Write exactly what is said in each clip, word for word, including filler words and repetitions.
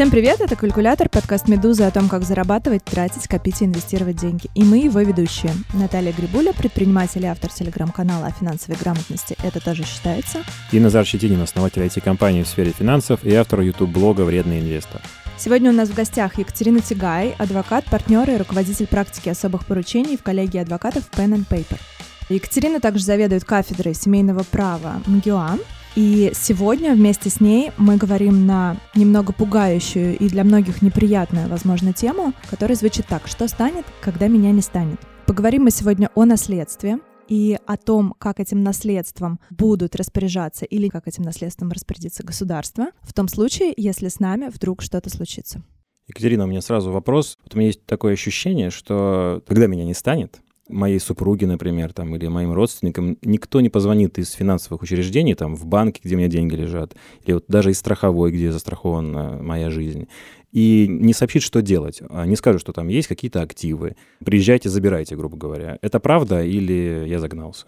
Всем привет, это «Калькулятор», подкаст «Медузы» о том, как зарабатывать, тратить, копить и инвестировать деньги. И мы его ведущие. Наталья Грибуля, предприниматель и автор телеграм-канала о финансовой грамотности «Это тоже считается». И Назар Щетинин, основатель ай ти-компании в сфере финансов и автор YouTube-блога «Вредный инвестор». Сегодня у нас в гостях Екатерина Тягай, адвокат, партнер и руководитель практики особых поручений в коллегии адвокатов Pen and Paper. Екатерина также заведует кафедрой семейного права МГЮАН. И сегодня вместе с ней мы говорим на немного пугающую и для многих неприятную, возможно, тему, которая звучит так: «Что станет, когда меня не станет?». Поговорим мы сегодня о наследстве и о том, как этим наследством будут распоряжаться или как этим наследством распорядится государство, в том случае, если с нами вдруг что-то случится. Екатерина, у меня сразу вопрос. Вот у меня есть такое ощущение, что когда меня не станет, моей супруге, например, там, или моим родственникам, никто не позвонит из финансовых учреждений, там, в банке, где у меня деньги лежат, или вот даже из страховой, где застрахована моя жизнь, и не сообщит, что делать, не скажет, что там есть какие-то активы. Приезжайте, забирайте, грубо говоря. Это правда или я загнался?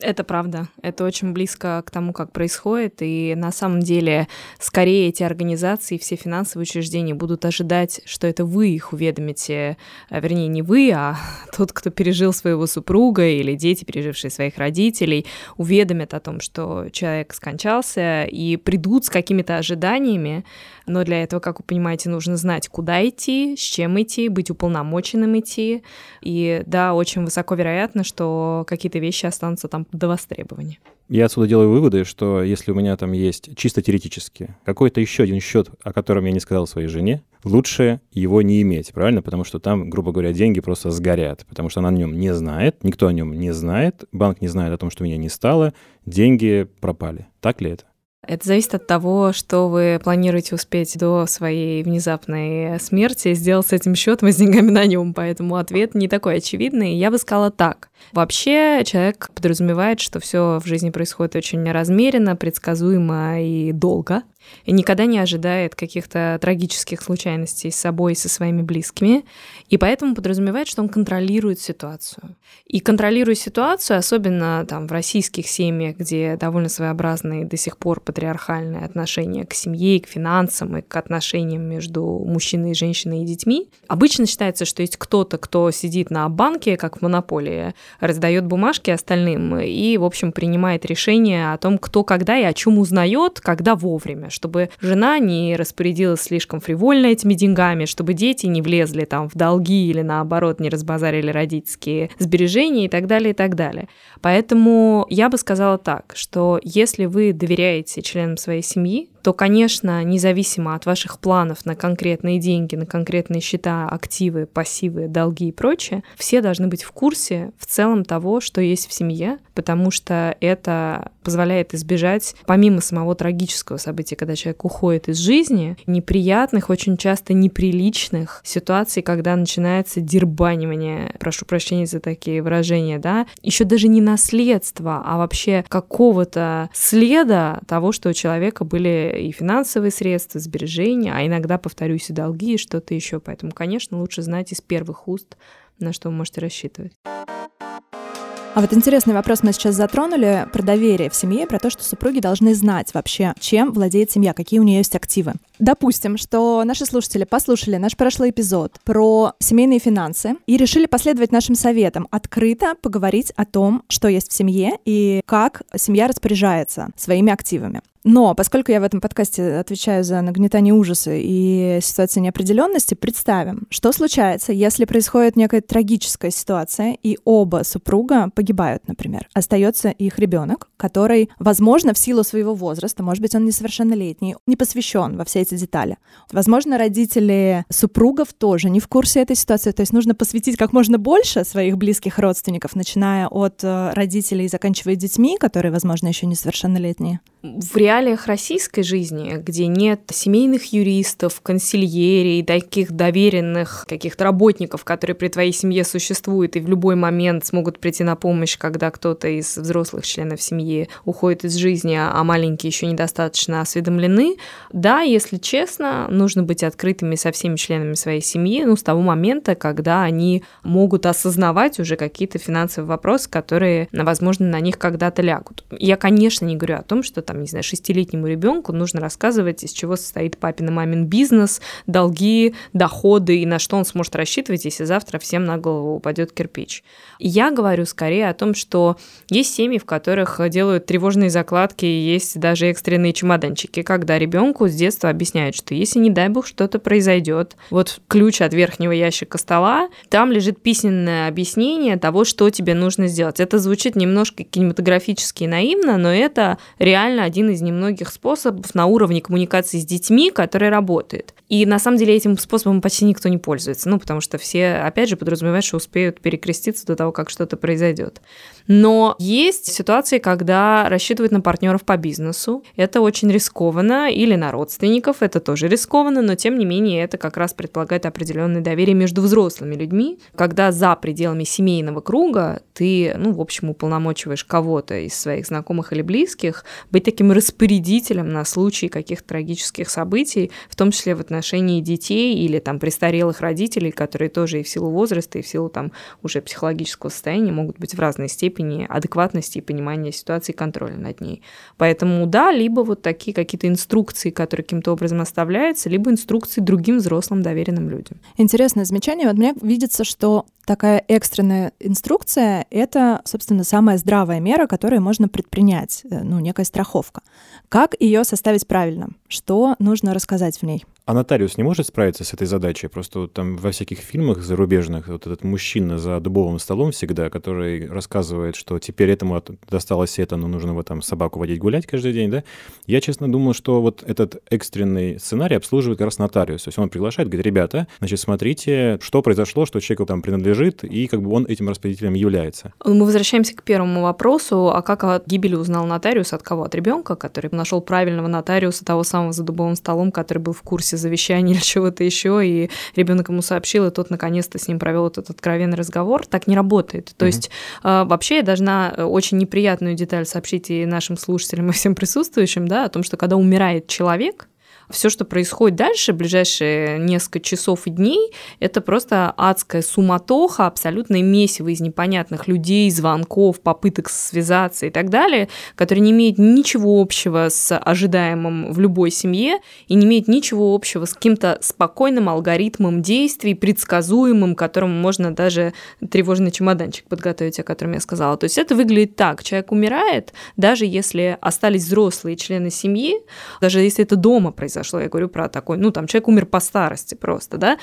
Это правда. Это очень близко к тому, как происходит. И на самом деле, скорее эти организации, все финансовые учреждения будут ожидать, что это вы их уведомите. Вернее, не вы, а тот, кто пережил своего супруга, или дети, пережившие своих родителей, уведомят о том, что человек скончался, и придут с какими-то ожиданиями. Но для этого, как вы понимаете, нужно знать, куда идти, с чем идти, быть уполномоченным идти. И да, очень высоко вероятно, что какие-то вещи останутся там до востребования. Я отсюда делаю выводы, что если у меня там есть чисто теоретически какой-то еще один счет, о котором я не сказал своей жене, лучше его не иметь, правильно? Потому что там, грубо говоря, деньги просто сгорят, потому что она о нем не знает, никто о нем не знает, банк не знает о том, что меня не стало, деньги пропали. Так ли это? Это зависит от того, что вы планируете успеть до своей внезапной смерти сделать с этим счетом и с деньгами на нем, поэтому ответ не такой очевидный. Я бы сказала так. Вообще человек подразумевает, что все в жизни происходит очень размеренно, предсказуемо и долго, и никогда не ожидает каких-то трагических случайностей с собой и со своими близкими, и поэтому подразумевает, что он контролирует ситуацию. И контролируя ситуацию, особенно там в российских семьях, где довольно своеобразные до сих пор патриархальные отношения к семье, и к финансам, и к отношениям между мужчиной, женщиной и детьми, обычно считается, что есть кто-то, кто сидит на банке, как в монополии, раздает бумажки остальным и, в общем, принимает решение о том, кто когда и о чем узнает, когда вовремя, чтобы жена не распорядилась слишком фривольно этими деньгами, чтобы дети не влезли там в долги или, наоборот, не разбазарили родительские сбережения и так далее, и так далее. Поэтому я бы сказала так, что если вы доверяете членам своей семьи, то, конечно, независимо от ваших планов на конкретные деньги, на конкретные счета, активы, пассивы, долги и прочее, все должны быть в курсе в целом того, что есть в семье, потому что это позволяет избежать, помимо самого трагического события, когда человек уходит из жизни, неприятных, очень часто неприличных ситуаций, когда начинается дербанивание, прошу прощения за такие выражения, да, еще даже не наследство, а вообще какого-то следа того, что у человека были и финансовые средства, сбережения, а иногда, повторюсь, и долги, и что-то еще. Поэтому, конечно, лучше знать из первых уст, на что вы можете рассчитывать. А вот интересный вопрос мы сейчас затронули про доверие в семье, про то, что супруги должны знать вообще, чем владеет семья, какие у нее есть активы. Допустим, что наши слушатели послушали наш прошлый эпизод про семейные финансы и решили последовать нашим советам, открыто поговорить о том, что есть в семье и как семья распоряжается своими активами. Но поскольку я в этом подкасте отвечаю за нагнетание ужаса и ситуацию неопределенности, представим, что случается, если происходит некая трагическая ситуация, и оба супруга погибают, например. Остается их ребенок, который, возможно, в силу своего возраста, может быть, он несовершеннолетний, не посвящен во все эти детали. Возможно, родители супругов тоже не в курсе этой ситуации, то есть нужно посвятить как можно больше своих близких родственников, начиная от родителей и заканчивая детьми, которые, возможно, еще несовершеннолетние. В реалиях российской жизни, где нет семейных юристов, консильерий, таких доверенных каких-то работников, которые при твоей семье существуют и в любой момент смогут прийти на помощь, когда кто-то из взрослых членов семьи уходит из жизни, а маленькие еще недостаточно осведомлены, да, если честно, нужно быть открытыми со всеми членами своей семьи, ну, с того момента, когда они могут осознавать уже какие-то финансовые вопросы, которые, возможно, на них когда-то лягут. Я, конечно, не говорю о том, что там там, не знаю, шестилетнему ребенку нужно рассказывать, из чего состоит папин-мамин бизнес, долги, доходы и на что он сможет рассчитывать, если завтра всем на голову упадет кирпич. Я говорю скорее о том, что есть семьи, в которых делают тревожные закладки, есть даже экстренные чемоданчики, когда ребенку с детства объясняют, что если, не дай бог, что-то произойдет, вот ключ от верхнего ящика стола, там лежит письменное объяснение того, что тебе нужно сделать. Это звучит немножко кинематографически и наивно, но это реально один из немногих способов на уровне коммуникации с детьми, который работает. И на самом деле этим способом почти никто не пользуется, ну, потому что все, опять же, подразумевают, что успеют перекреститься до того, как что-то произойдет. Но есть ситуации, когда рассчитывают на партнеров по бизнесу. Это очень рискованно. Или на родственников. Это тоже рискованно, но тем не менее это как раз предполагает определенное доверие между взрослыми людьми, когда за пределами семейного круга ты, ну, в общем, уполномочиваешь кого-то из своих знакомых или близких быть таким распорядителем на случай каких-то трагических событий, в том числе в отношении детей или там престарелых родителей, которые тоже и в силу возраста, и в силу там уже психологического состояния могут быть в разной степени адекватности и понимания ситуации, контроля над ней. Поэтому да, либо вот такие какие-то инструкции, которые каким-то образом оставляются, либо инструкции другим взрослым доверенным людям. Интересное замечание. Вот мне видится, что такая экстренная инструкция — это, собственно, самая здравая мера, которую можно предпринять, ну, некая страховка. Как ее составить правильно? Что нужно рассказать в ней? А нотариус не может справиться с этой задачей? Просто вот там во всяких фильмах зарубежных вот этот мужчина за дубовым столом всегда, который рассказывает, что теперь этому досталось это, но нужно вот там собаку водить гулять каждый день, да? Я, честно, думал, что вот этот экстренный сценарий обслуживает как раз нотариус. То есть он приглашает, говорит, ребята, значит, смотрите, что произошло, что человеку там принадлежит, и как бы он этим распорядителем является. Мы возвращаемся к первому вопросу, а как от гибели узнал нотариус? От кого? От ребенка, который нашел правильного нотариуса, того самого за дубовым столом, который был в курсе завещания или чего-то еще, и ребенок ему сообщил, и тот наконец-то с ним провел этот откровенный разговор. Так не работает. То mm-hmm. есть вообще я должна очень неприятную деталь сообщить и нашим слушателям, и всем присутствующим, да, о том, что когда умирает человек, все, что происходит дальше, в ближайшие несколько часов и дней, это просто адская суматоха, абсолютное месиво из непонятных людей, звонков, попыток связаться и так далее, которые не имеют ничего общего с ожидаемым в любой семье и не имеют ничего общего с каким-то спокойным алгоритмом действий, предсказуемым, которому можно даже тревожный чемоданчик подготовить, о котором я сказала. То есть это выглядит так. Человек умирает, даже если остались взрослые члены семьи, даже если это дома происходит, зашло, я говорю про такой, ну, там, человек умер по старости просто, да,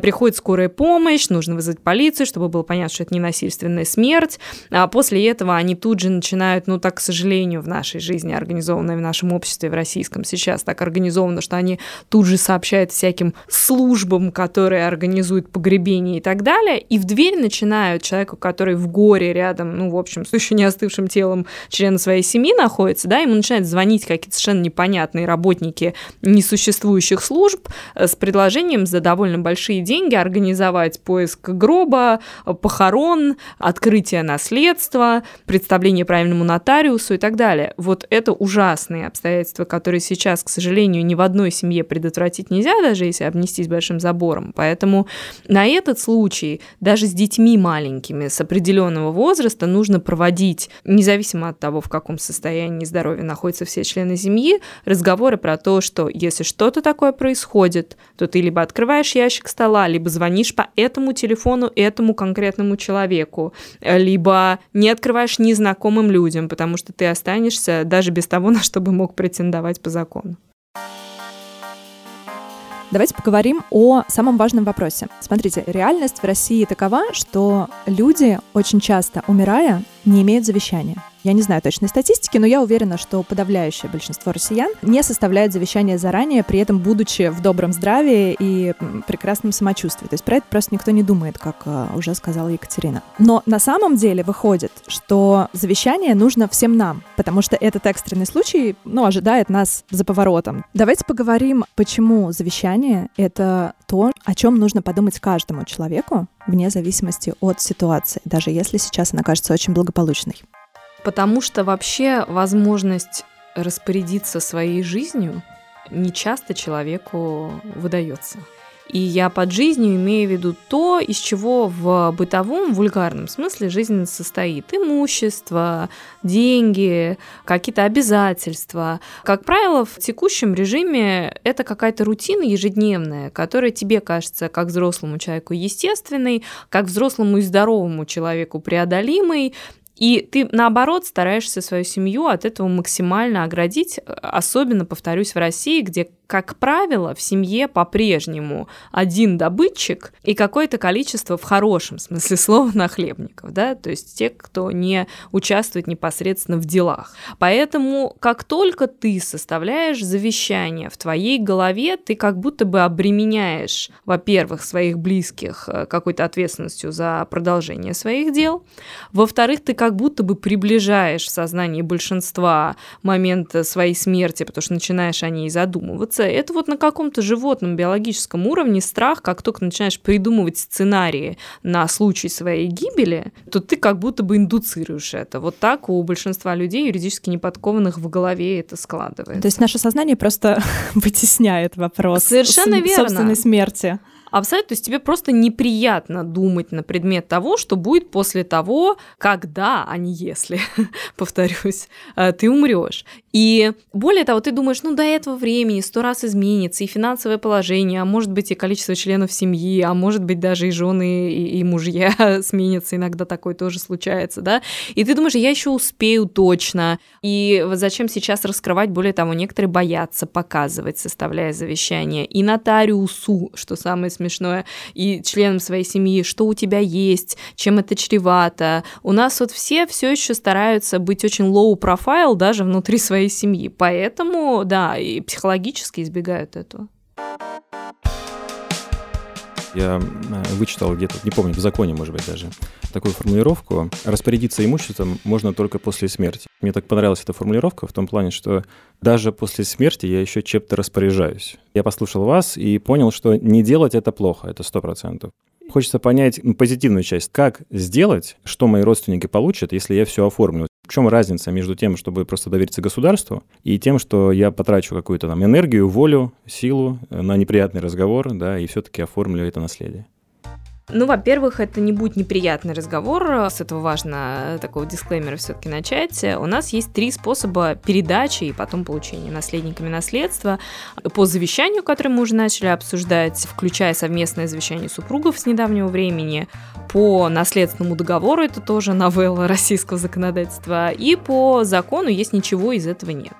приходит скорая помощь, нужно вызвать полицию, чтобы было понятно, что это не насильственная смерть, а после этого они тут же начинают, ну, так, к сожалению, в нашей жизни, организованной в нашем обществе, в российском, сейчас так организовано, что они тут же сообщают всяким службам, которые организуют погребение и так далее, и в дверь начинают человеку, который в горе рядом, ну, в общем, с еще не остывшим телом члена своей семьи находится, да, ему начинают звонить какие-то совершенно непонятные работники несуществующих служб с предложением за довольно большие деньги организовать поиск гроба, похорон, открытие наследства, представление правильному нотариусу и так далее. Вот это ужасные обстоятельства, которые сейчас, к сожалению, ни в одной семье предотвратить нельзя, даже если обнестись большим забором. Поэтому на этот случай даже с детьми маленькими с определенного возраста нужно проводить, независимо от того, в каком состоянии здоровья находятся все члены семьи, разговоры про то, что если что-то такое происходит, то ты либо открываешь ящик стола, либо звонишь по этому телефону этому конкретному человеку, либо не открываешь незнакомым людям, потому что ты останешься даже без того, на что бы мог претендовать по закону. Давайте поговорим о самом важном вопросе. Смотрите, реальность в России такова, что люди, очень часто умирая, не имеют завещания. Я не знаю точной статистики, но я уверена, что подавляющее большинство россиян не составляет завещание заранее, при этом будучи в добром здравии и прекрасном самочувствии. То есть про это просто никто не думает, как уже сказала Екатерина. Но на самом деле выходит, что завещание нужно всем нам, потому что этот экстренный случай, ну, ожидает нас за поворотом. Давайте поговорим, почему завещание это то, о чем нужно подумать каждому человеку, вне зависимости от ситуации, даже если сейчас она кажется очень благополучной. Потому что вообще возможность распорядиться своей жизнью не часто человеку выдается. И я под жизнью имею в виду то, из чего в бытовом, вульгарном смысле жизнь состоит. Имущество, деньги, какие-то обязательства. Как правило, в текущем режиме это какая-то рутина ежедневная, которая тебе кажется как взрослому человеку естественной, как взрослому и здоровому человеку преодолимой. И ты, наоборот, стараешься свою семью от этого максимально оградить, особенно, повторюсь, в России, где, как правило, в семье по-прежнему один добытчик и какое-то количество, в хорошем смысле слова, нахлебников, да, то есть те, кто не участвует непосредственно в делах. Поэтому, как только ты составляешь завещание, в твоей голове ты как будто бы обременяешь, во-первых, своих близких какой-то ответственностью за продолжение своих дел, во-вторых, ты как Как будто бы приближаешь в сознании большинства момент своей смерти, потому что начинаешь о ней задумываться. Это вот на каком-то животном биологическом уровне страх, как только начинаешь придумывать сценарии на случай своей гибели, то ты как будто бы индуцируешь это. Вот так у большинства людей, юридически неподкованных, в голове это складывается. То есть наше сознание просто вытесняет вопрос Совершенно верно. собственной смерти. Абсолютно, то есть тебе просто неприятно думать на предмет того, что будет после того, когда, а не если, повторюсь, ты умрешь. И более того, ты думаешь, ну до этого времени сто раз изменится и финансовое положение, а может быть и количество членов семьи, а может быть даже и жены, и, и мужья сменятся, иногда такое тоже случается, да. И ты думаешь, я еще успею точно, и вот зачем сейчас раскрывать, более того, некоторые боятся показывать, составляя завещание, и нотариусу, что самое смешное, смешное, и членам своей семьи, что у тебя есть, чем это чревато. У нас вот все все еще стараются быть очень low-profile даже внутри своей семьи, поэтому, да, и психологически избегают этого. Я вычитал где-то, не помню, в законе, может быть, даже, такую формулировку. Распорядиться имуществом можно только после смерти. Мне так понравилась эта формулировка в том плане, что даже после смерти я еще чем-то распоряжаюсь. Я послушал вас и понял, что не делать это плохо, это сто процентов. Хочется понять позитивную часть. Как сделать, что мои родственники получат, если я все оформлю? В чем разница между тем, чтобы просто довериться государству, и тем, что я потрачу какую-то там энергию, волю, силу на неприятный разговор, да, и все-таки оформлю это наследие? Ну, во-первых, это не будет неприятный разговор, с этого важно такого дисклеймера все-таки начать. У нас есть три способа передачи и потом получения наследниками наследства по завещанию, которое мы уже начали обсуждать, включая совместное завещание супругов с недавнего времени, по наследственному договору, это тоже новелла российского законодательства, и по закону, если ничего из этого нет.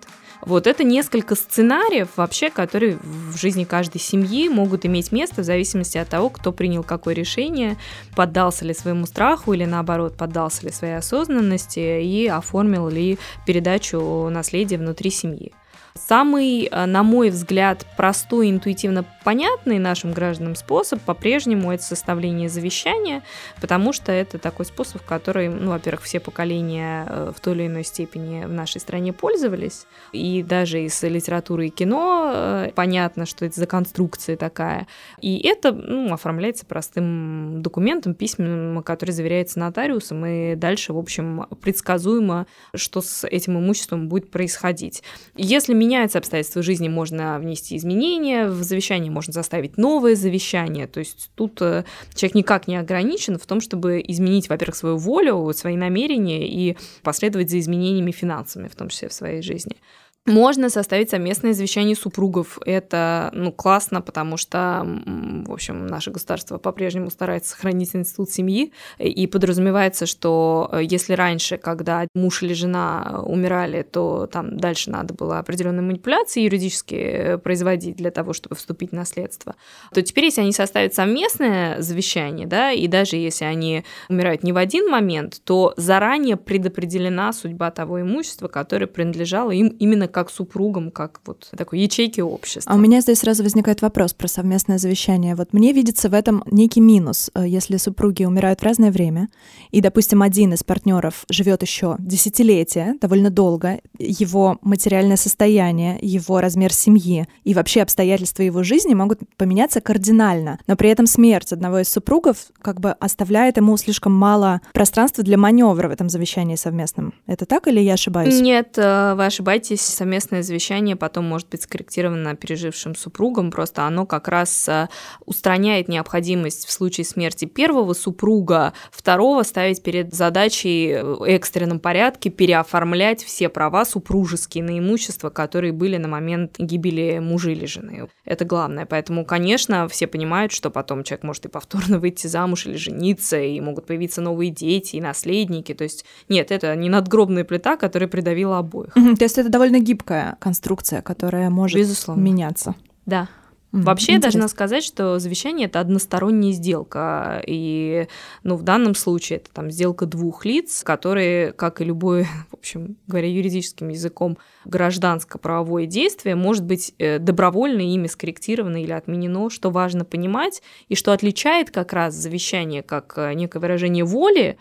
Вот это несколько сценариев вообще, которые в жизни каждой семьи могут иметь место в зависимости от того, кто принял какое решение, поддался ли своему страху или, наоборот, поддался ли своей осознанности и оформил ли передачу наследия внутри семьи. Самый, на мой взгляд, простой, интуитивно понятный нашим гражданам способ по-прежнему это составление завещания, потому что это такой способ, который, ну, во-первых, все поколения в той или иной степени в нашей стране пользовались, и даже из литературы и кино понятно, что это за конструкция такая, и это, ну, оформляется простым документом, письменным, который заверяется нотариусом, и дальше, в общем, предсказуемо, что с этим имуществом будет происходить. Если меняются обстоятельства жизни, можно внести изменения в завещание, можно заставить новое завещание. То есть тут человек никак не ограничен в том, чтобы изменить, во-первых, свою волю, свои намерения и последовать за изменениями финансовыми, в том числе в своей жизни. Можно составить совместное завещание супругов. Это, ну, классно, потому что, в общем, наше государство по-прежнему старается сохранить институт семьи, и подразумевается, что если раньше, когда муж или жена умирали, то там дальше надо было определенные манипуляции юридически производить для того, чтобы вступить в наследство, то теперь, если они составят совместное завещание, да, и даже если они умирают не в один момент, то заранее предопределена судьба того имущества, которое принадлежало им именно как супругам, как вот такой ячейки общества. А у меня здесь сразу возникает вопрос про совместное завещание. Вот мне видится в этом некий минус, если супруги умирают в разное время, и, допустим, один из партнеров живет еще десятилетия, довольно долго, его материальное состояние, его размер семьи и вообще обстоятельства его жизни могут поменяться кардинально, но при этом смерть одного из супругов как бы оставляет ему слишком мало пространства для маневра в этом завещании совместном. Это так или я ошибаюсь? Нет, вы ошибаетесь. совместное завещание потом может быть скорректировано пережившим супругом, просто оно как раз устраняет необходимость в случае смерти первого супруга, второго ставить перед задачей в экстренном порядке переоформлять все права супружеские на имущество, которые были на момент гибели мужа или жены. Это главное. Поэтому, конечно, все понимают, что потом человек может и повторно выйти замуж или жениться, и могут появиться новые дети и наследники. То есть нет, это не надгробная плита, которая придавила обоих. Mm-hmm. То есть это довольно гибкая конструкция, которая может Безусловно. меняться. Да. Вообще, Интересно. я должна сказать, что завещание – это односторонняя сделка, и ну, в данном случае это там, сделка двух лиц, которые, как и любое, в общем, говоря юридическим языком, гражданско-правовое действие может быть добровольно ими скорректировано или отменено, что важно понимать, и что отличает как раз завещание как некое выражение воли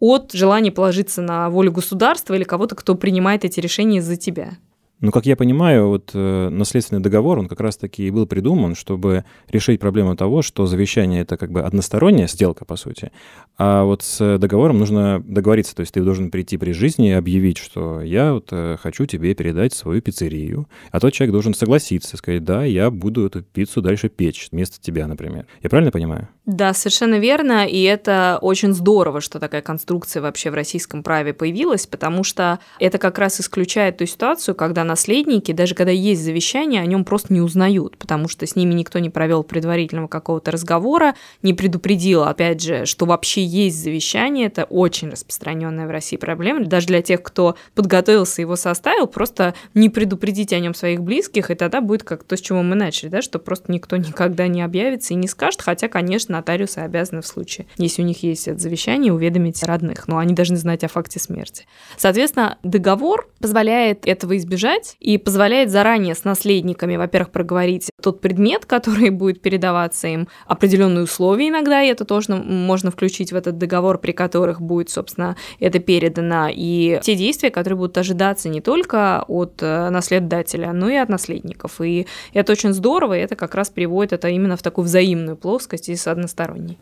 от желания положиться на волю государства или кого-то, кто принимает эти решения за тебя. Ну, как я понимаю, вот э, наследственный договор, он как раз-таки и был придуман, чтобы решить проблему того, что завещание – это как бы односторонняя сделка, по сути, а вот с договором нужно договориться, то есть ты должен прийти при жизни и объявить, что я вот э, хочу тебе передать свою пиццерию, а тот человек должен согласиться, сказать, да, я буду эту пиццу дальше печь вместо тебя, например. Я правильно понимаю? Да, совершенно верно, и это очень здорово, что такая конструкция вообще в российском праве появилась, потому что это как раз исключает ту ситуацию, когда на наследники, даже когда есть завещание, о нем просто не узнают, потому что с ними никто не провел предварительного какого-то разговора, не предупредил, опять же, что вообще есть завещание. Это очень распространенная в России проблема. Даже для тех, кто подготовился и его составил, просто не предупредить о нем своих близких, и тогда будет как то, с чего мы начали, да, что просто никто никогда не объявится и не скажет, хотя, конечно, нотариусы обязаны в случае, если у них есть это завещание, уведомить родных, но они должны знать о факте смерти. Соответственно, договор позволяет этого избежать, и позволяет заранее с наследниками, во-первых, проговорить тот предмет, который будет передаваться им, определенные условия иногда, и это тоже можно включить в этот договор, при которых будет, собственно, это передано, и те действия, которые будут ожидаться не только от наследодателя, но и от наследников. И это очень здорово, и это как раз приводит это именно в такую взаимную плоскость и с односторонней.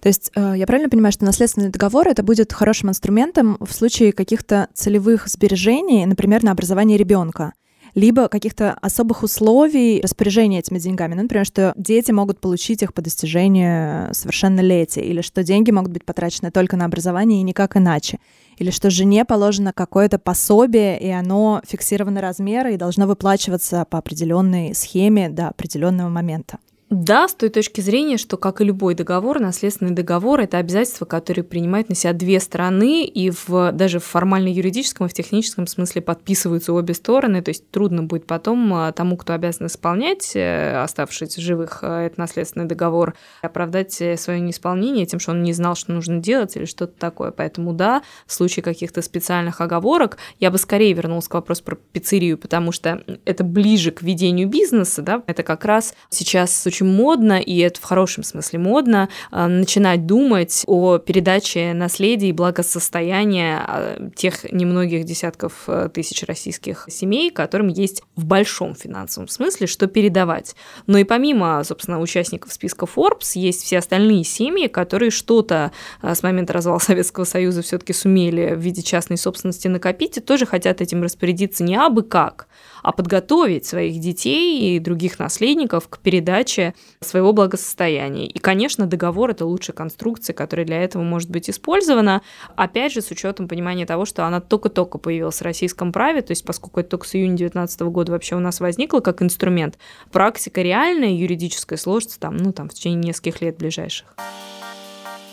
То есть я правильно понимаю, что наследственный договор это будет хорошим инструментом в случае каких-то целевых сбережений, например, на образование ребенка, либо каких-то особых условий распоряжения этими деньгами. Ну, например, что дети могут получить их по достижению совершеннолетия, или что деньги могут быть потрачены только на образование и никак иначе, или что жене положено какое-то пособие, и оно фиксированы размеры и должно выплачиваться по определенной схеме до определенного момента. Да, с той точки зрения, что, как и любой договор, наследственный договор – это обязательства, которые принимают на себя две стороны, и в, даже в формально-юридическом и в техническом смысле подписываются обе стороны, то есть трудно будет потом тому, кто обязан исполнять, оставшись в живых, этот наследственный договор, оправдать свое неисполнение тем, что он не знал, что нужно делать или что-то такое. Поэтому да, в случае каких-то специальных оговорок я бы скорее вернулась к вопросу про пиццерию, потому что это ближе к ведению бизнеса, да, это как раз сейчас с учетом модно, и это в хорошем смысле модно, начинать думать о передаче наследия и благосостояния тех немногих десятков тысяч российских семей, которым есть в большом финансовом смысле, что передавать. Но и помимо, собственно, участников списка Forbes, есть все остальные семьи, которые что-то с момента развала Советского Союза все-таки сумели в виде частной собственности накопить и тоже хотят этим распорядиться не абы как, а подготовить своих детей и других наследников к передаче своего благосостояния. И, конечно, договор – это лучшая конструкция, которая для этого может быть использована, опять же, с учетом понимания того, что она только-только появилась в российском праве, то есть поскольку это только с июня две тысячи девятнадцатого года вообще у нас возникло как инструмент, практика реальная, юридическая сложится там, ну, там, в течение нескольких лет ближайших.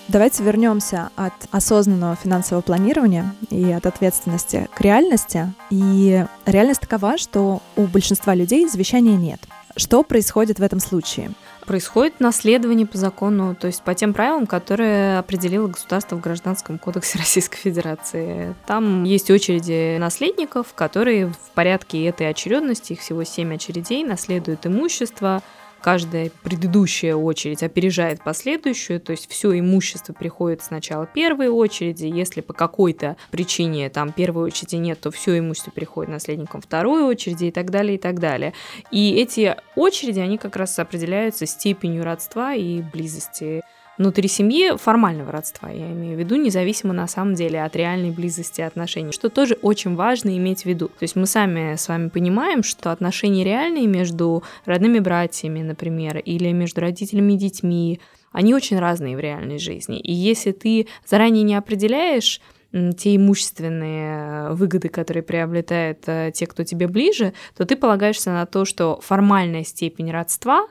Давайте вернемся от осознанного финансового планирования и от ответственности к реальности. И реальность такова, что у большинства людей завещания нет. Что происходит в этом случае? Происходит наследование по закону, то есть по тем правилам, которые определило государство в Гражданском кодексе Российской Федерации. Там есть очереди наследников, которые в порядке этой очередности, их всего семь очередей, наследуют имущество. Каждая предыдущая очередь опережает последующую, то есть все имущество приходит сначала первой очереди, если по какой-то причине там первой очереди нет, то все имущество приходит наследникам второй очереди и так далее, и так далее. И эти очереди, они как раз определяются степенью родства и близости внутри семьи формального родства, я имею в виду, независимо на самом деле от реальной близости отношений, что тоже очень важно иметь в виду. То есть мы сами с вами понимаем, что отношения реальные между родными братьями, например, или между родителями и детьми, они очень разные в реальной жизни. И если ты заранее не определяешь те имущественные выгоды, которые приобретают те, кто тебе ближе, то ты полагаешься на то, что формальная степень родства,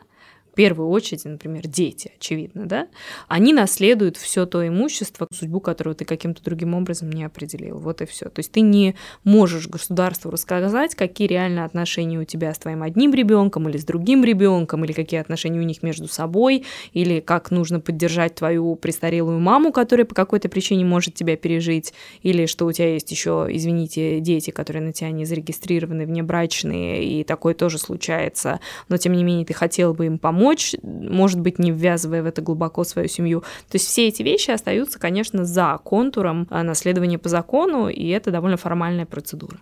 в первую очередь, например, дети, очевидно, да, они наследуют все то имущество, судьбу которого ты каким-то другим образом не определил. Вот и все. То есть ты не можешь государству рассказать, какие реально отношения у тебя с твоим одним ребенком или с другим ребенком, или какие отношения у них между собой, или как нужно поддержать твою престарелую маму, которая по какой-то причине может тебя пережить, или что у тебя есть еще, извините, дети, которые на тебя не зарегистрированы, внебрачные, и такое тоже случается, но тем не менее ты хотел бы им помочь, Помочь, может быть, не ввязывая в это глубоко свою семью. То есть все эти вещи остаются, конечно, за контуром наследования по закону, и это довольно формальная процедура.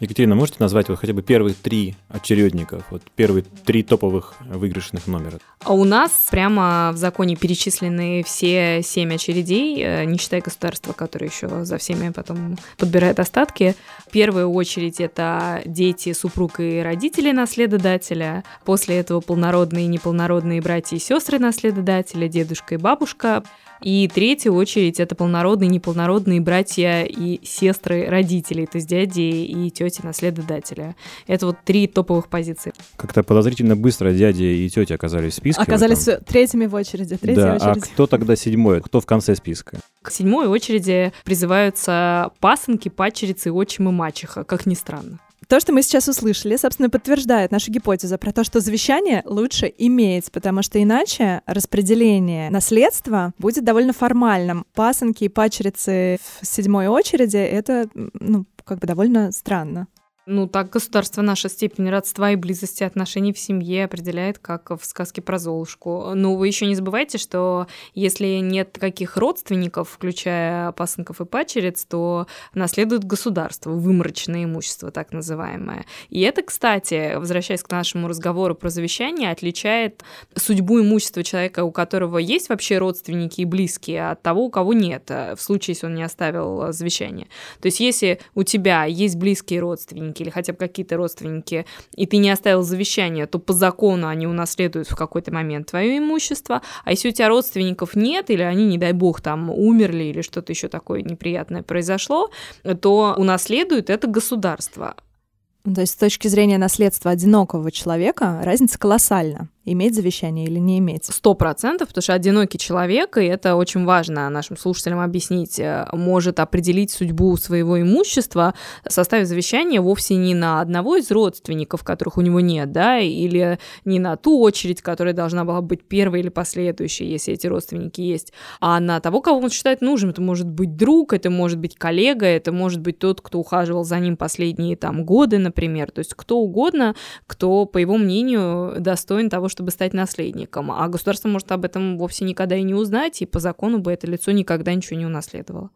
Екатерина, можете назвать вот хотя бы первые три очередников, вот первые три топовых выигрышных номера? А у нас прямо в законе перечислены все семь очередей, не считая государства, которое еще за всеми потом подбирает остатки. В первую очередь это дети, супруг и родители наследодателя, после этого полнородные и неполнородные братья и сестры наследодателя, дедушка и бабушка. И третья очередь – это полнородные, неполнородные братья и сестры родителей, то есть дяди и тети наследодателя. Это вот три топовых позиции. Как-то подозрительно быстро дяди и тети оказались в списке. Оказались там третьими в очереди. Да, очередь. А кто тогда седьмой? Кто в конце списка? К седьмой очереди призываются пасынки, падчерицы, отчим и мачеха, как ни странно. То, что мы сейчас услышали, собственно, подтверждает нашу гипотезу про то, что завещание лучше иметь, потому что иначе распределение наследства будет довольно формальным. Пасынки и падчерицы в седьмой очереди — это, ну, как бы довольно странно. Ну, так государство наша степень родства и близости отношений в семье определяет, как в сказке про Золушку. Но вы еще не забывайте, что если нет таких родственников, включая пасынков и падчериц, то наследует государство, выморочное имущество, так называемое. И это, кстати, возвращаясь к нашему разговору про завещание, отличает судьбу имущества человека, у которого есть вообще родственники и близкие, от того, у кого нет, в случае, если он не оставил завещание. То есть если у тебя есть близкие родственники, или хотя бы какие-то родственники, и ты не оставил завещание, то по закону они унаследуют в какой-то момент твое имущество, а если у тебя родственников нет, или они, не дай бог, там умерли, или что-то еще такое неприятное произошло, то унаследует это государство. То есть с точки зрения наследства одинокого человека разница колоссальна. Иметь завещание или не иметь? Сто процентов, потому что одинокий человек, и это очень важно нашим слушателям объяснить, может определить судьбу своего имущества, составив завещание вовсе не на одного из родственников, которых у него нет, да, или не на ту очередь, которая должна была быть первой или последующей, если эти родственники есть, а на того, кого он считает нужным. Это может быть друг, это может быть коллега, это может быть тот, кто ухаживал за ним последние там годы, например. То есть кто угодно, кто, по его мнению, достоин того, чтобы стать наследником, а государство может об этом вовсе никогда и не узнать, и по закону бы это лицо никогда ничего не унаследовало.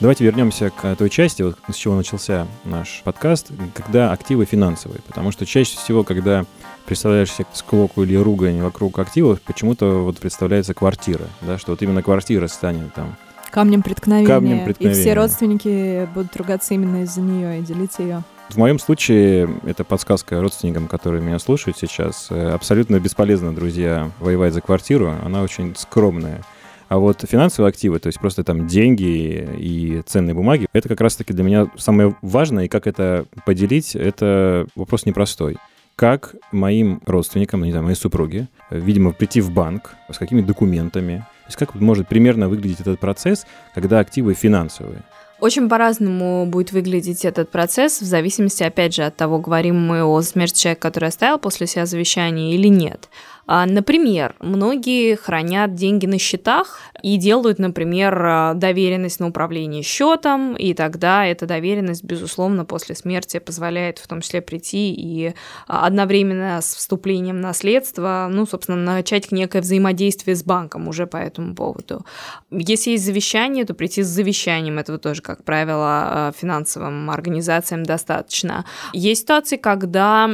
Давайте вернемся к той части, вот с чего начался наш подкаст, когда активы финансовые, потому что чаще всего, когда представляешься склоку или ругань вокруг активов, почему-то вот представляется квартира, да, что вот именно квартира станет там камнем преткновения, камнем преткновения. И все родственники будут ругаться именно из-за нее и делить ее. В моем случае, это подсказка родственникам, которые меня слушают сейчас, абсолютно бесполезно, друзья, воевать за квартиру, она очень скромная. А вот финансовые активы, то есть просто там деньги и ценные бумаги, это как раз-таки для меня самое важное, и как это поделить, это вопрос непростой. Как моим родственникам, не знаю, моей супруге, видимо, прийти в банк, с какими документами, то есть как может примерно выглядеть этот процесс, когда активы финансовые? Очень по-разному будет выглядеть этот процесс в зависимости, опять же, от того, говорим мы о смерти человека, который оставил после себя завещание или нет. Например, многие хранят деньги на счетах и делают, например, доверенность на управление счетом, и тогда эта доверенность, безусловно, после смерти позволяет в том числе прийти и одновременно с вступлением наследства, ну, собственно, начать некое взаимодействие с банком уже по этому поводу. Если есть завещание, то прийти с завещанием, этого тоже, как правило, финансовым организациям достаточно. Есть ситуации, когда,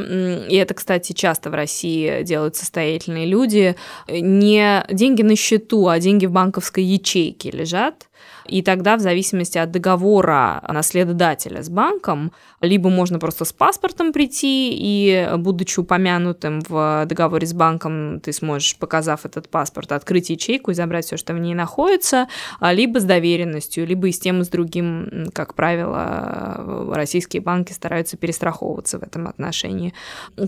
и это, кстати, часто в России делают состоятельные люди, не деньги на счету, а деньги в банковской ячейке лежат. И тогда в зависимости от договора наследодателя с банком либо можно просто с паспортом прийти, и, будучи упомянутым в договоре с банком, ты сможешь, показав этот паспорт, открыть ячейку и забрать все, что в ней находится, либо с доверенностью, либо и с тем, и с другим. Как правило, российские банки стараются перестраховываться в этом отношении.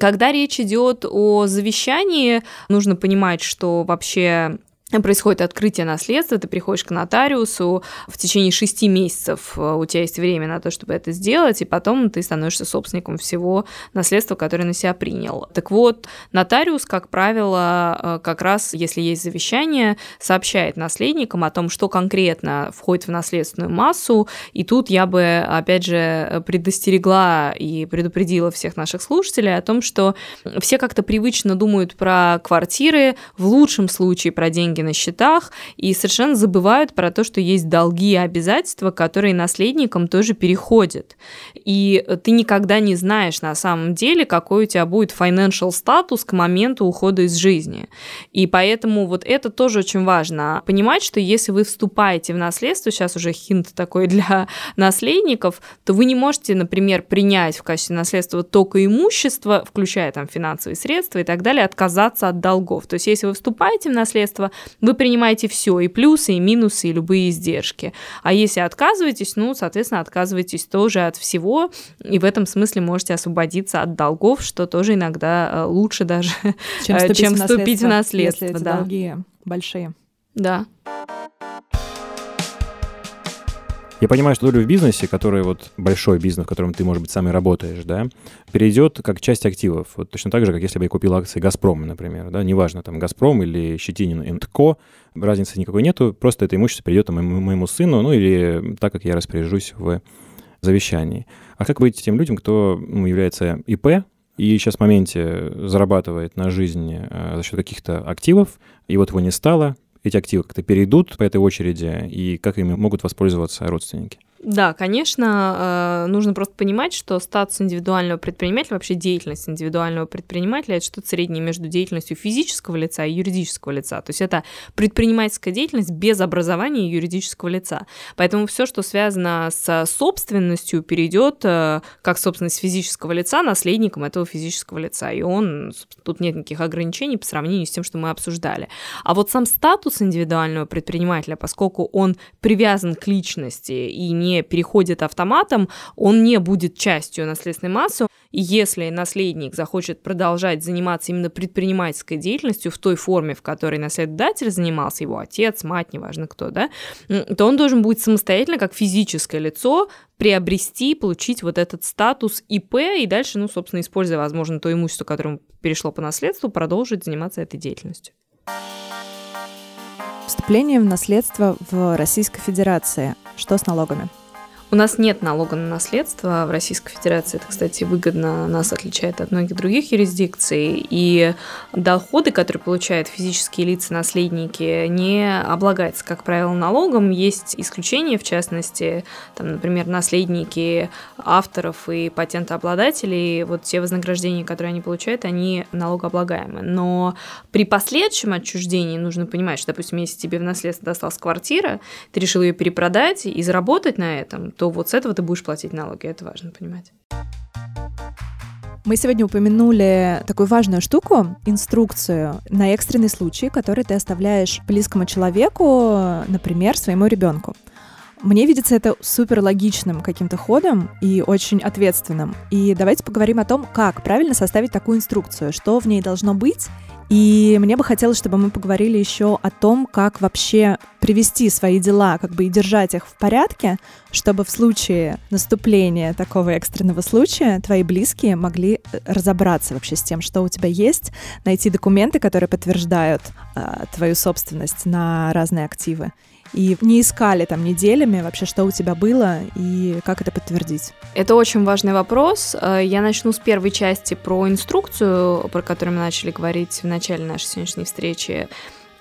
Когда речь идет о завещании, нужно понимать, что вообще... происходит открытие наследства, ты приходишь к нотариусу, в течение шести месяцев у тебя есть время на то, чтобы это сделать, и потом ты становишься собственником всего наследства, которое на себя принял. Так вот, нотариус, как правило, как раз, если есть завещание, сообщает наследникам о том, что конкретно входит в наследственную массу, и тут я бы, опять же, предостерегла и предупредила всех наших слушателей о том, что все как-то привычно думают про квартиры, в лучшем случае про деньги на счетах, и совершенно забывают про то, что есть долги и обязательства, которые наследникам тоже переходят. И ты никогда не знаешь на самом деле, какой у тебя будет financial статус к моменту ухода из жизни. И поэтому вот это тоже очень важно понимать, что если вы вступаете в наследство, сейчас уже хинт такой для наследников, то вы не можете, например, принять в качестве наследства только имущество, включая там финансовые средства и так далее, отказаться от долгов. То есть если вы вступаете в наследство, вы принимаете все, и плюсы, и минусы, и любые издержки. А если отказываетесь, ну, соответственно, отказываетесь тоже от всего, и в этом смысле можете освободиться от долгов, что тоже иногда лучше даже, чем вступить, чем вступить в наследство. В наследство, если эти да. долги большие. Да. Я понимаю, что доля в бизнесе, который вот большой бизнес, в котором ты, может быть, сам и работаешь, да, перейдет как часть активов. Вот точно так же, как если бы я купил акции «Газпрома», например, да, неважно, там, «Газпром» или «Щетинин энд Ко», разницы никакой нету, просто это имущество перейдет там, моему, моему сыну, ну, или так, как я распоряжусь в завещании. А как быть тем людям, кто ну, является ИП и сейчас в моменте зарабатывает на жизнь за счет каких-то активов, и вот его не стало, эти активы как-то перейдут по этой очереди, и как ими могут воспользоваться родственники? Да, конечно, нужно просто понимать, что статус индивидуального предпринимателя, вообще деятельность индивидуального предпринимателя, это что-то среднее между деятельностью физического лица и юридического лица. То есть это предпринимательская деятельность без образования юридического лица. Поэтому все, что связано с собственностью, перейдет как собственность физического лица наследником этого физического лица. И он, тут нет никаких ограничений по сравнению с тем, что мы обсуждали. А вот сам статус индивидуального предпринимателя, поскольку он привязан к личности и не переходит автоматом, он не будет частью наследственной массы. И если наследник захочет продолжать заниматься именно предпринимательской деятельностью в той форме, в которой наследодатель занимался, его отец, мать, неважно кто, да, то он должен будет самостоятельно, как физическое лицо, приобрести, получить вот этот статус ИП и дальше, ну, собственно, используя, возможно, то имущество, которому перешло по наследству, продолжить заниматься этой деятельностью. Вступление в наследство в Российской Федерации. Что с налогами? У нас нет налога на наследство в Российской Федерации. Это, кстати, выгодно нас отличает от многих других юрисдикций. И доходы, которые получают физические лица, наследники, не облагаются, как правило, налогом. Есть исключения, в частности, там, например, наследники авторов и патентообладателей. Вот те вознаграждения, которые они получают, они налогооблагаемы. Но при последующем отчуждении нужно понимать, что, допустим, если тебе в наследство досталась квартира, ты решил ее перепродать и заработать на этом, то вот с этого ты будешь платить налоги. Это важно понимать. Мы сегодня упомянули такую важную штуку, инструкцию на экстренный случай, который ты оставляешь близкому человеку, например, своему ребенку. Мне видится это супер логичным каким-то ходом и очень ответственным. И давайте поговорим о том, как правильно составить такую инструкцию, что в ней должно быть. И мне бы хотелось, чтобы мы поговорили еще о том, как вообще привести свои дела, как бы и держать их в порядке, чтобы в случае наступления такого экстренного случая твои близкие могли разобраться вообще с тем, что у тебя есть, найти документы, которые подтверждают э, твою собственность на разные активы. И не искали там неделями вообще, что у тебя было и как это подтвердить? Это очень важный вопрос. Я начну с первой части про инструкцию, про которую мы начали говорить в начале нашей сегодняшней встречи.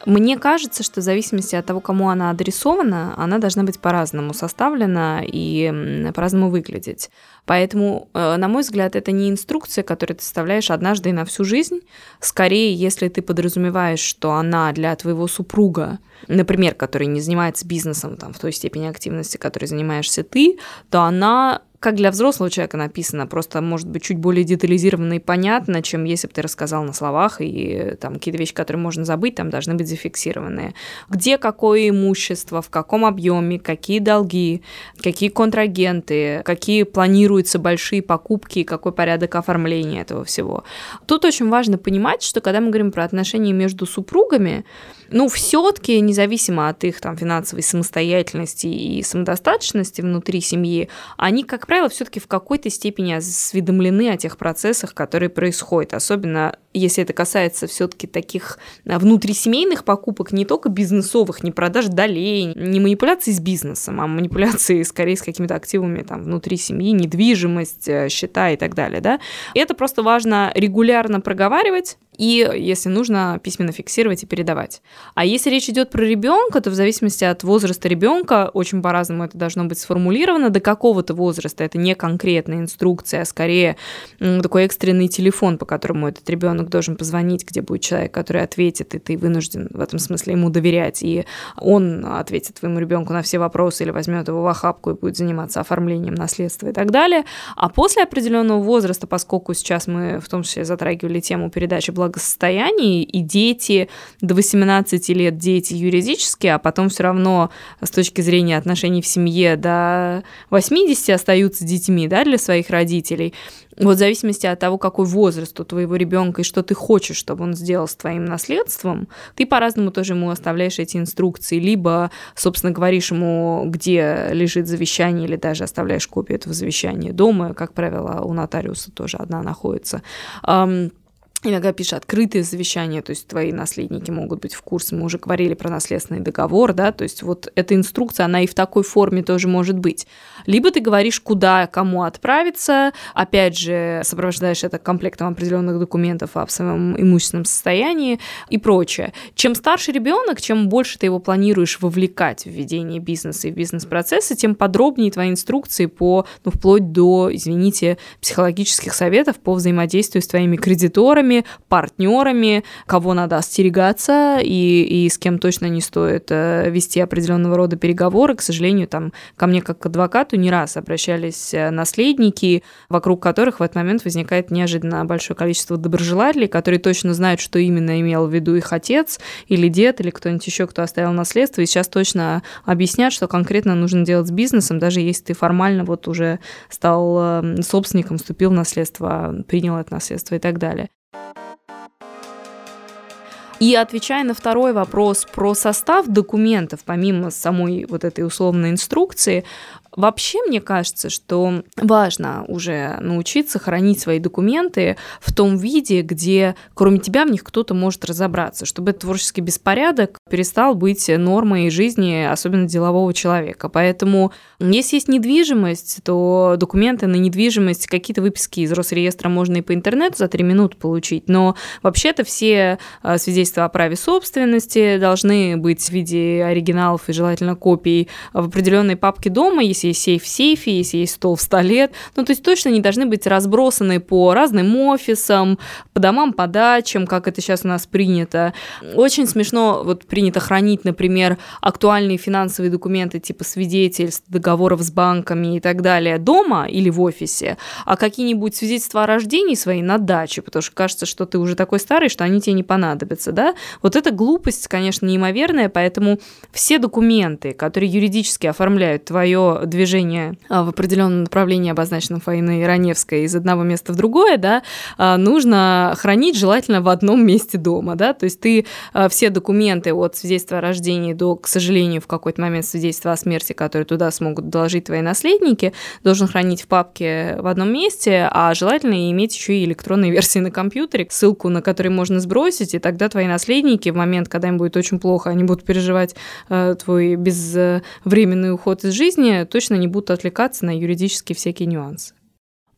Мне кажется, что в зависимости от того, кому она адресована, она должна быть по-разному составлена и по-разному выглядеть. Поэтому, на мой взгляд, это не инструкция, которую ты составляешь однажды и на всю жизнь. Скорее, если ты подразумеваешь, что она для твоего супруга, например, который не занимается бизнесом там, в той степени активности, которой занимаешься ты, то она... как для взрослого человека написано, просто, может быть, чуть более детализированно и понятно, чем если бы ты рассказал на словах, и там какие-то вещи, которые можно забыть, там должны быть зафиксированы. Где какое имущество, в каком объеме, какие долги, какие контрагенты, какие планируются большие покупки, какой порядок оформления этого всего. Тут очень важно понимать, что когда мы говорим про отношения между супругами, ну, все-таки, независимо от их там, финансовой самостоятельности и самодостаточности внутри семьи, они, как правило, все-таки в какой-то степени осведомлены о тех процессах, которые происходят. Особенно, если это касается все-таки таких внутрисемейных покупок, не только бизнесовых, не продаж долей, не манипуляций с бизнесом, а манипуляций, скорее, с какими-то активами там, внутри семьи, недвижимость, счета и так далее. Да? И это просто важно регулярно проговаривать, и, если нужно, письменно фиксировать и передавать. А если речь идет про ребенка, то в зависимости от возраста ребенка очень по-разному это должно быть сформулировано. До какого-то возраста это не конкретная инструкция, а скорее такой экстренный телефон, по которому этот ребенок должен позвонить, где будет человек, который ответит, и ты вынужден в этом смысле ему доверять, и он ответит твоему ребенку на все вопросы или возьмет его в охапку и будет заниматься оформлением наследства и так далее. А после определенного возраста, поскольку сейчас мы в том числе затрагивали тему передачи благосостоянии, и дети до восемнадцати лет, дети юридические, а потом все равно с точки зрения отношений в семье до восьмидесяти остаются детьми, да, для своих родителей. Вот в зависимости от того, какой возраст у твоего ребенка и что ты хочешь, чтобы он сделал с твоим наследством, ты по-разному тоже ему оставляешь эти инструкции, либо, собственно, говоришь ему, где лежит завещание, или даже оставляешь копию этого завещания дома, как правило, у нотариуса тоже одна находится. Иногда пишешь открытые завещания, то есть твои наследники могут быть в курсе. Мы уже говорили про наследственный договор, да, то есть вот эта инструкция, она и в такой форме тоже может быть. Либо ты говоришь, куда, кому отправиться, опять же, сопровождаешь это комплектом определенных документов об своем имущественном состоянии и прочее. Чем старше ребенок, чем больше ты его планируешь вовлекать в ведение бизнеса и в бизнес-процессы, тем подробнее твои инструкции по, ну, вплоть до, извините, психологических советов по взаимодействию с твоими кредиторами, партнерами, кого надо остерегаться и, и с кем точно не стоит вести определенного рода переговоры. К сожалению, там ко мне как к адвокату не раз обращались наследники, вокруг которых в этот момент возникает неожиданно большое количество доброжелателей, которые точно знают, что именно имел в виду их отец или дед, или кто-нибудь еще, кто оставил наследство, и сейчас точно объяснят, что конкретно нужно делать с бизнесом, даже если ты формально вот уже стал собственником, вступил в наследство, принял это наследство и так далее. И отвечая на второй вопрос про состав документов, помимо самой вот этой условной инструкции, вообще, мне кажется, что важно уже научиться хранить свои документы в том виде, где кроме тебя в них кто-то может разобраться, чтобы этот творческий беспорядок перестал быть нормой жизни, особенно делового человека. Поэтому, если есть недвижимость, то документы на недвижимость, какие-то выписки из Росреестра можно и по интернету за три минуты получить, но вообще-то все свидетельства о праве собственности должны быть в виде оригиналов и желательно копий в определенной папке дома, если есть сейф в сейфе, если есть стол в столе. Ну, то есть точно не должны быть разбросаны по разным офисам, по домам, по дачам, как это сейчас у нас принято. Очень смешно, вот принято хранить, например, актуальные финансовые документы типа свидетельств, договоров с банками и так далее дома или в офисе, а какие-нибудь свидетельства о рождении своей на даче, потому что кажется, что ты уже такой старый, что они тебе не понадобятся, да? Вот эта глупость, конечно, неимоверная, поэтому все документы, которые юридически оформляют твое движение в определенном направлении, обозначенном Фаиной Раневской, из одного места в другое, да, нужно хранить желательно в одном месте дома, да, то есть ты все документы от свидетельства о рождении до, к сожалению, в какой-то момент свидетельства о смерти, которые туда смогут доложить твои наследники, должен хранить в папке в одном месте, а желательно иметь еще и электронные версии на компьютере, ссылку на которую можно сбросить, и тогда твои наследники в момент, когда им будет очень плохо, они будут переживать твой безвременный уход из жизни, точно не будут отвлекаться на юридические всякие нюансы.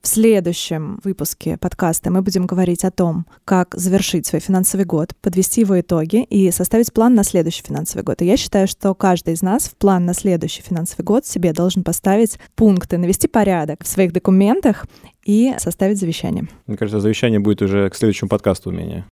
В В следующем выпуске подкаста мы будем говорить о том, как завершить свой финансовый год, подвести его итоги и составить план на следующий финансовый год. И я считаю, что каждый из нас в план на следующий финансовый год себе должен поставить пункты, навести порядок в своих документах и составить завещание. Мне кажется, завещание будет уже к следующему подкасту у меня.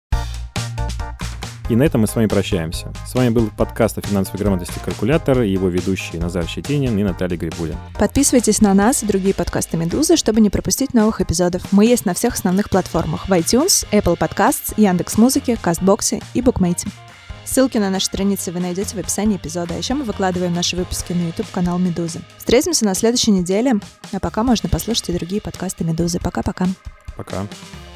И на этом мы с вами прощаемся. С вами был подкаст о финансовой грамотности «Калькулятор» и его ведущие Назар Щетинин и Наталья Грибуля. Подписывайтесь на нас и другие подкасты «Медузы», чтобы не пропустить новых эпизодов. Мы есть на всех основных платформах: в iTunes, Apple Podcasts, Яндекс.Музыке, Кастбоксе и Букмейте. Ссылки на наши страницы вы найдете в описании эпизода. А еще мы выкладываем наши выпуски на YouTube-канал «Медузы». Встретимся на следующей неделе. А пока можно послушать и другие подкасты «Медузы». Пока-пока. Пока. -пока. Пока.